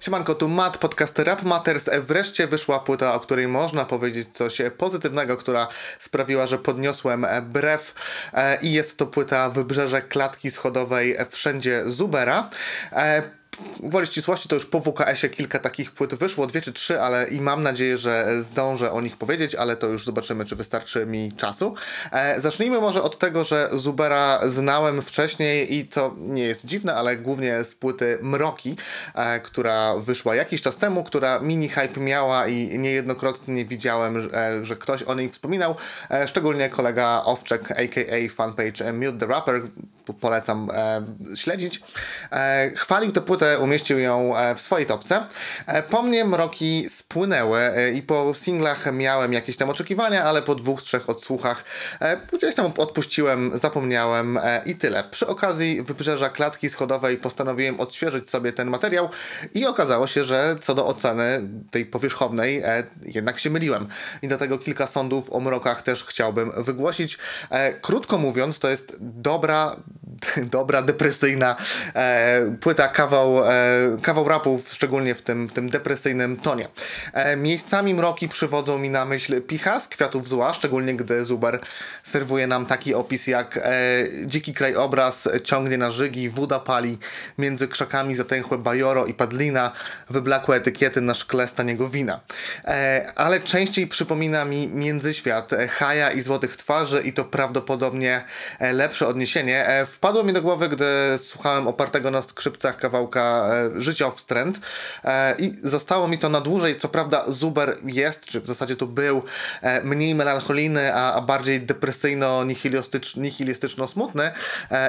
Siemanko, tu Matt, podcast Rap Matters. Wreszcie wyszła płyta, o której można powiedzieć coś pozytywnego, która sprawiła, że podniosłem brew. I jest to płyta Wybrzeże Klatki Schodowej, wszędzie Zubera. Woli ścisłości to już po WKS-ie kilka takich płyt wyszło, 2 czy 3, ale i mam nadzieję, że zdążę o nich powiedzieć, ale to już zobaczymy, czy wystarczy mi czasu. Zacznijmy może od tego, że Zubera znałem wcześniej i to nie jest dziwne, ale głównie z płyty Mroki, która wyszła jakiś czas temu, która mini hype miała i niejednokrotnie widziałem, że ktoś o niej wspominał, szczególnie kolega Owczek, aka fanpage Mute the Rapper, polecam śledzić. Chwalił tę płytę, umieścił ją w swojej topce. Po mnie Mroki spłynęły i po singlach miałem jakieś tam oczekiwania, ale po 2-3 odsłuchach gdzieś tam odpuściłem, zapomniałem i tyle. Przy okazji Wybrzeża Klatki Schodowej postanowiłem odświeżyć sobie ten materiał i okazało się, że co do oceny tej powierzchownej jednak się myliłem i dlatego kilka sądów o Mrokach też chciałbym wygłosić. Krótko mówiąc, to jest dobra, depresyjna płyta, kawał rapów, szczególnie w tym depresyjnym tonie. Miejscami Mroki przywodzą mi na myśl Picha z Kwiatów Zła, szczególnie gdy Zuber serwuje nam taki opis jak dziki krajobraz ciągnie na żygi, woda pali, między krzakami zatęchłe bajoro i padlina, wyblakłe etykiety na szkle staniego wina. Ale częściej przypomina mi Międzyświat, Haja i Złotych Twarzy i to prawdopodobnie lepsze odniesienie. Wpadło mi do głowy, gdy słuchałem opartego na skrzypcach kawałka Życio wstręt i zostało mi to na dłużej. Co prawda Zuber jest, czy w zasadzie to był, mniej melancholijny, a bardziej depresyjno-nihilistyczno-smutny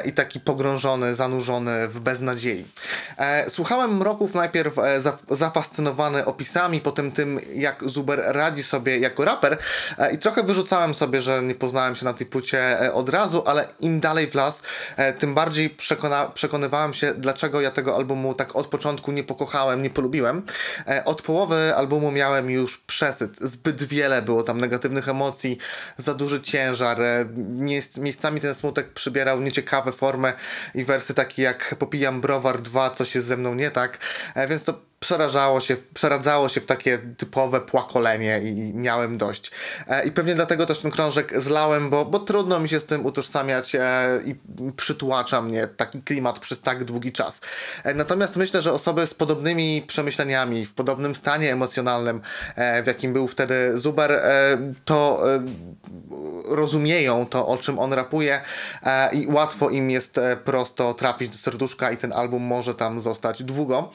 i taki pogrążony, zanurzony w beznadziei. Słuchałem Mroków najpierw zafascynowany opisami, potem tym, jak Zuber radzi sobie jako raper i trochę wyrzucałem sobie, że nie poznałem się na tej płycie od razu, ale im dalej w las, tym bardziej przekonywałem się, dlaczego ja tego albumu tak od początku nie pokochałem, nie polubiłem. Od połowy albumu miałem już przesyt. Zbyt wiele było tam negatywnych emocji, za duży ciężar. Miejscami ten smutek przybierał nieciekawe formy i wersy takie jak popijam browar 2, coś jest ze mną nie tak. Więc to przeradzało się w takie typowe płakolenie i miałem dość. I pewnie dlatego też ten krążek zlałem, bo trudno mi się z tym utożsamiać i przytłacza mnie taki klimat przez tak długi czas. Natomiast myślę, że osoby z podobnymi przemyśleniami, w podobnym stanie emocjonalnym, w jakim był wtedy Zuber, to rozumieją to, o czym on rapuje i łatwo im jest prosto trafić do serduszka i ten album może tam zostać długo.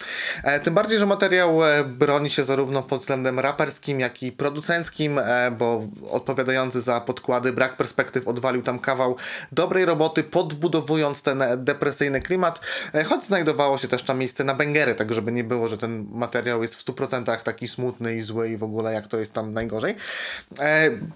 Tym bardziej, że materiał broni się zarówno pod względem raperskim, jak i producenckim, bo odpowiadający za podkłady Brak Perspektyw odwalił tam kawał dobrej roboty, podbudowując ten depresyjny klimat, choć znajdowało się też tam miejsce na bęgery, tak żeby nie było, że ten materiał jest w 100% taki smutny i zły i w ogóle jak to jest tam najgorzej.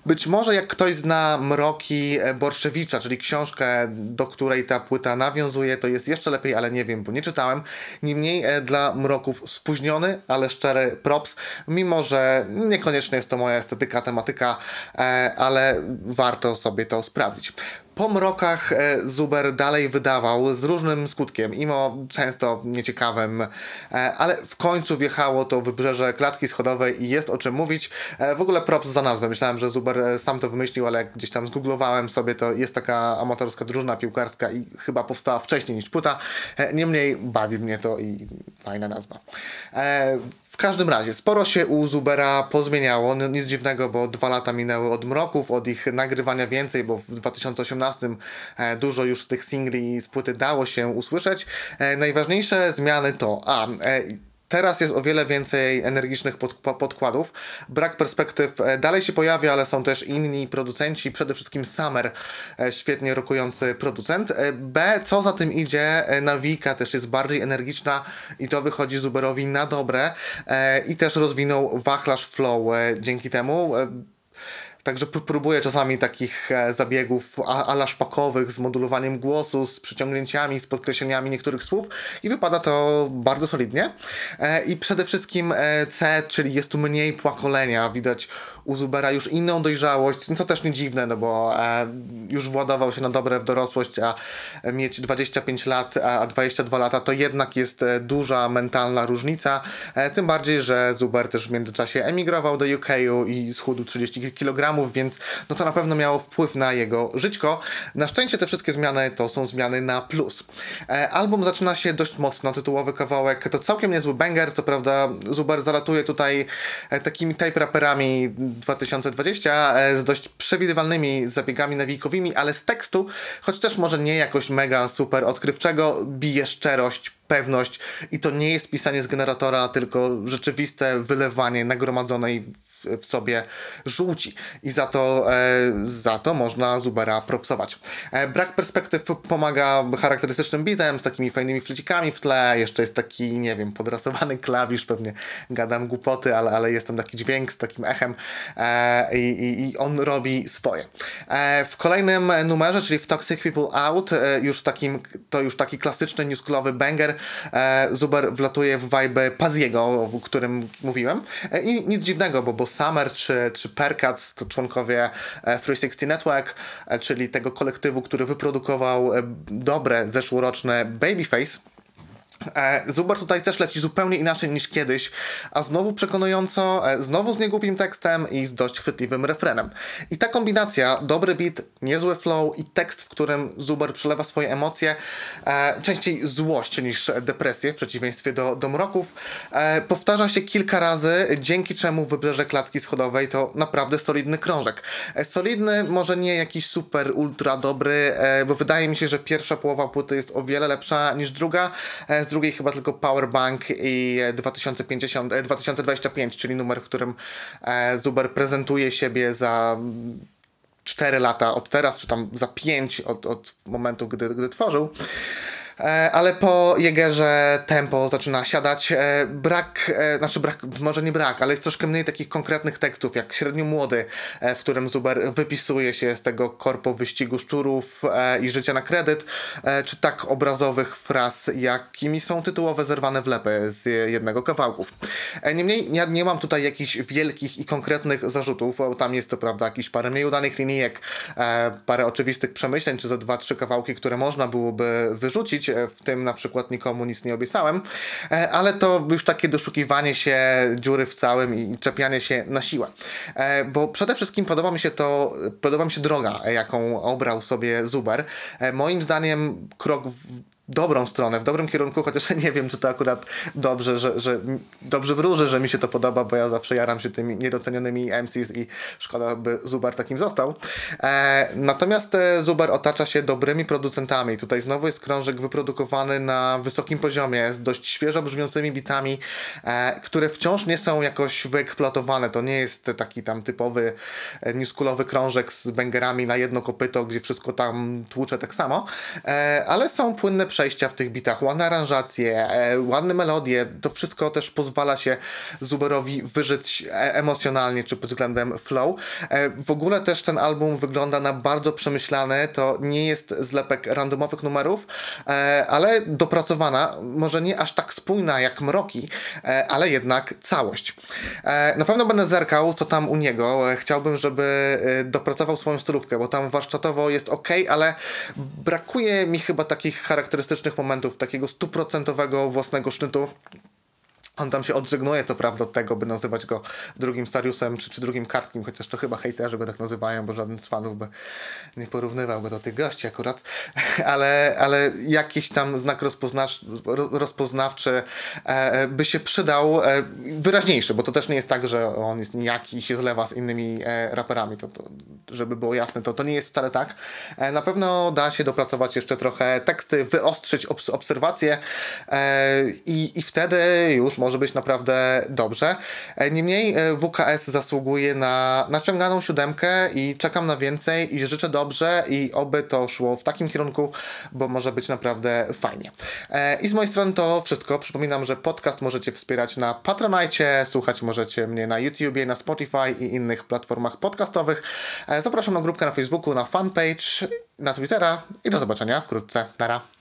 Być może jak ktoś zna Mroki Borszewicza, czyli książkę, do której ta płyta nawiązuje, to jest jeszcze lepiej, ale nie wiem, bo nie czytałem. Niemniej dla Mroków spóźniony, ale szczery props, mimo że niekoniecznie jest to moja estetyka, tematyka, ale warto sobie to sprawdzić. Po Mrokach Zuber dalej wydawał z różnym skutkiem, imo często nieciekawym, ale w końcu wjechało to Wybrzeże Klatki Schodowej i jest o czym mówić. W ogóle props za nazwę. Myślałem, że Zuber sam to wymyślił, ale jak gdzieś tam zgooglowałem sobie, to jest taka amatorska drużyna piłkarska i chyba powstała wcześniej niż płyta. Niemniej bawi mnie to i fajna nazwa. W każdym razie sporo się u Zubera pozmieniało. Nic dziwnego, bo 2 lata minęły od Mroków, od ich nagrywania więcej, bo w 2018 dużo już tych singli z płyty dało się usłyszeć. Najważniejsze zmiany to teraz jest o wiele więcej energicznych podkładów. Brak perspektyw dalej się pojawia, ale są też inni producenci, przede wszystkim Summer, świetnie rokujący producent. Co za tym idzie, nawika też jest bardziej energiczna i to wychodzi Zuberowi na dobre i też rozwinął wachlarz flow dzięki temu. Także próbuję czasami takich zabiegów ala szpakowych z modulowaniem głosu, z przyciągnięciami, z podkreśleniami niektórych słów i wypada to bardzo solidnie. I przede wszystkim C, czyli jest tu mniej płakolenia. Widać u Zubera już inną dojrzałość, co też nie dziwne, no bo już władował się na dobre w dorosłość, a mieć 25 lat, a 22 lata to jednak jest duża mentalna różnica, tym bardziej, że Zuber też w międzyczasie emigrował do UK-u i schudł 30 kg, więc no to na pewno miało wpływ na jego żyćko. Na szczęście te wszystkie zmiany to są zmiany na plus. Album zaczyna się dość mocno, tytułowy kawałek to całkiem niezły banger, co prawda Zuber zalatuje tutaj takimi type raperami 2020 z dość przewidywalnymi zabiegami nawikowymi, ale z tekstu, choć też może nie jakoś mega super odkrywczego, bije szczerość, pewność i to nie jest pisanie z generatora, tylko rzeczywiste wylewanie nagromadzonej w sobie żółci i za to można Zubera propsować. Brak perspektyw pomaga charakterystycznym bitem z takimi fajnymi flecikami w tle, jeszcze jest taki, nie wiem, podrasowany klawisz, pewnie gadam głupoty, ale jest tam taki dźwięk z takim echem i on robi swoje. W kolejnym numerze, czyli w Toxic People Out, już taki klasyczny newsklowy banger, Zuber wlatuje w vibe Paziego, o którym mówiłem i nic dziwnego, bo Summer czy Perkaz to członkowie 360 Network, czyli tego kolektywu, który wyprodukował dobre zeszłoroczne Babyface. Zuber tutaj też leci zupełnie inaczej niż kiedyś, a znowu przekonująco, znowu z niegłupim tekstem i z dość chwytliwym refrenem. I ta kombinacja, dobry beat, niezły flow i tekst, w którym Zuber przelewa swoje emocje, częściej złość niż depresję, w przeciwieństwie do mroków, powtarza się kilka razy, dzięki czemu Wybrzeże Klatki Schodowej to naprawdę solidny krążek. Solidny, może nie jakiś super, ultra dobry, bo wydaje mi się, że pierwsza połowa płyty jest o wiele lepsza niż druga, z drugiej chyba tylko Powerbank i 2025, czyli numer, w którym Zuber prezentuje siebie za 4 lata od teraz, czy tam za 5 od momentu, gdy tworzył. Ale po Jegerze tempo zaczyna siadać. Może nie brak, ale jest troszkę mniej takich konkretnych tekstów, jak Średnio Młody, w którym Zuber wypisuje się z tego korpo wyścigu szczurów i życia na kredyt, czy tak obrazowych fraz, jakimi są tytułowe zerwane wlepy z jednego kawałku. Niemniej ja nie mam tutaj jakichś wielkich i konkretnych zarzutów, bo tam jest to prawda jakieś parę mniej udanych linijek, parę oczywistych przemyśleń, czy za 2-3 kawałki, które można byłoby wyrzucić, w tym na przykład Nikomu nic nie obiecałem, ale to już takie doszukiwanie się dziury w całym i czepianie się na siłę. Bo przede wszystkim podoba mi się droga, jaką obrał sobie Zuber. Moim zdaniem krok w dobrą stronę, w dobrym kierunku, chociaż nie wiem, czy to akurat dobrze, że dobrze wróży, że mi się to podoba, bo ja zawsze jaram się tymi niedocenionymi MCs i szkoda, by Zuber takim został. Natomiast Zuber otacza się dobrymi producentami. Tutaj znowu jest krążek wyprodukowany na wysokim poziomie, z dość świeżo brzmiącymi bitami, które wciąż nie są jakoś wyeksploatowane. To nie jest taki tam typowy newschoolowy krążek z bangerami na jedno kopyto, gdzie wszystko tam tłucze tak samo, ale są płynne przejścia w tych bitach, ładne aranżacje, ładne melodie, to wszystko też pozwala się Zuberowi wyżyć emocjonalnie, czy pod względem flow. W ogóle też ten album wygląda na bardzo przemyślany, to nie jest zlepek randomowych numerów, ale dopracowana, może nie aż tak spójna jak Mroki, ale jednak całość. Na pewno będę zerkał, co tam u niego. Chciałbym, żeby dopracował swoją stylówkę, bo tam warsztatowo jest ok, ale brakuje mi chyba takich charakterystycznych momentów, takiego 100% własnego sznytu. On tam się odżegnuje, co prawda, od tego, by nazywać go drugim Stariusem czy drugim Kartkim, chociaż to chyba hejterzy go tak nazywają, bo żaden z fanów by nie porównywał go do tych gości akurat, ale jakiś tam znak rozpoznawczy by się przydał, wyraźniejszy, bo to też nie jest tak, że on jest nijaki i się zlewa z innymi raperami, to żeby było jasne, to nie jest wcale tak. Na pewno da się dopracować jeszcze trochę teksty, wyostrzyć obserwacje i wtedy już może być naprawdę dobrze. Niemniej WKS zasługuje na naciąganą 7 i czekam na więcej i życzę dobrze i oby to szło w takim kierunku, bo może być naprawdę fajnie. I z mojej strony to wszystko. Przypominam, że podcast możecie wspierać na Patronite, słuchać możecie mnie na YouTubie, na Spotify i innych platformach podcastowych. Zapraszam na grupkę na Facebooku, na fanpage, na Twittera i do zobaczenia wkrótce. Nara.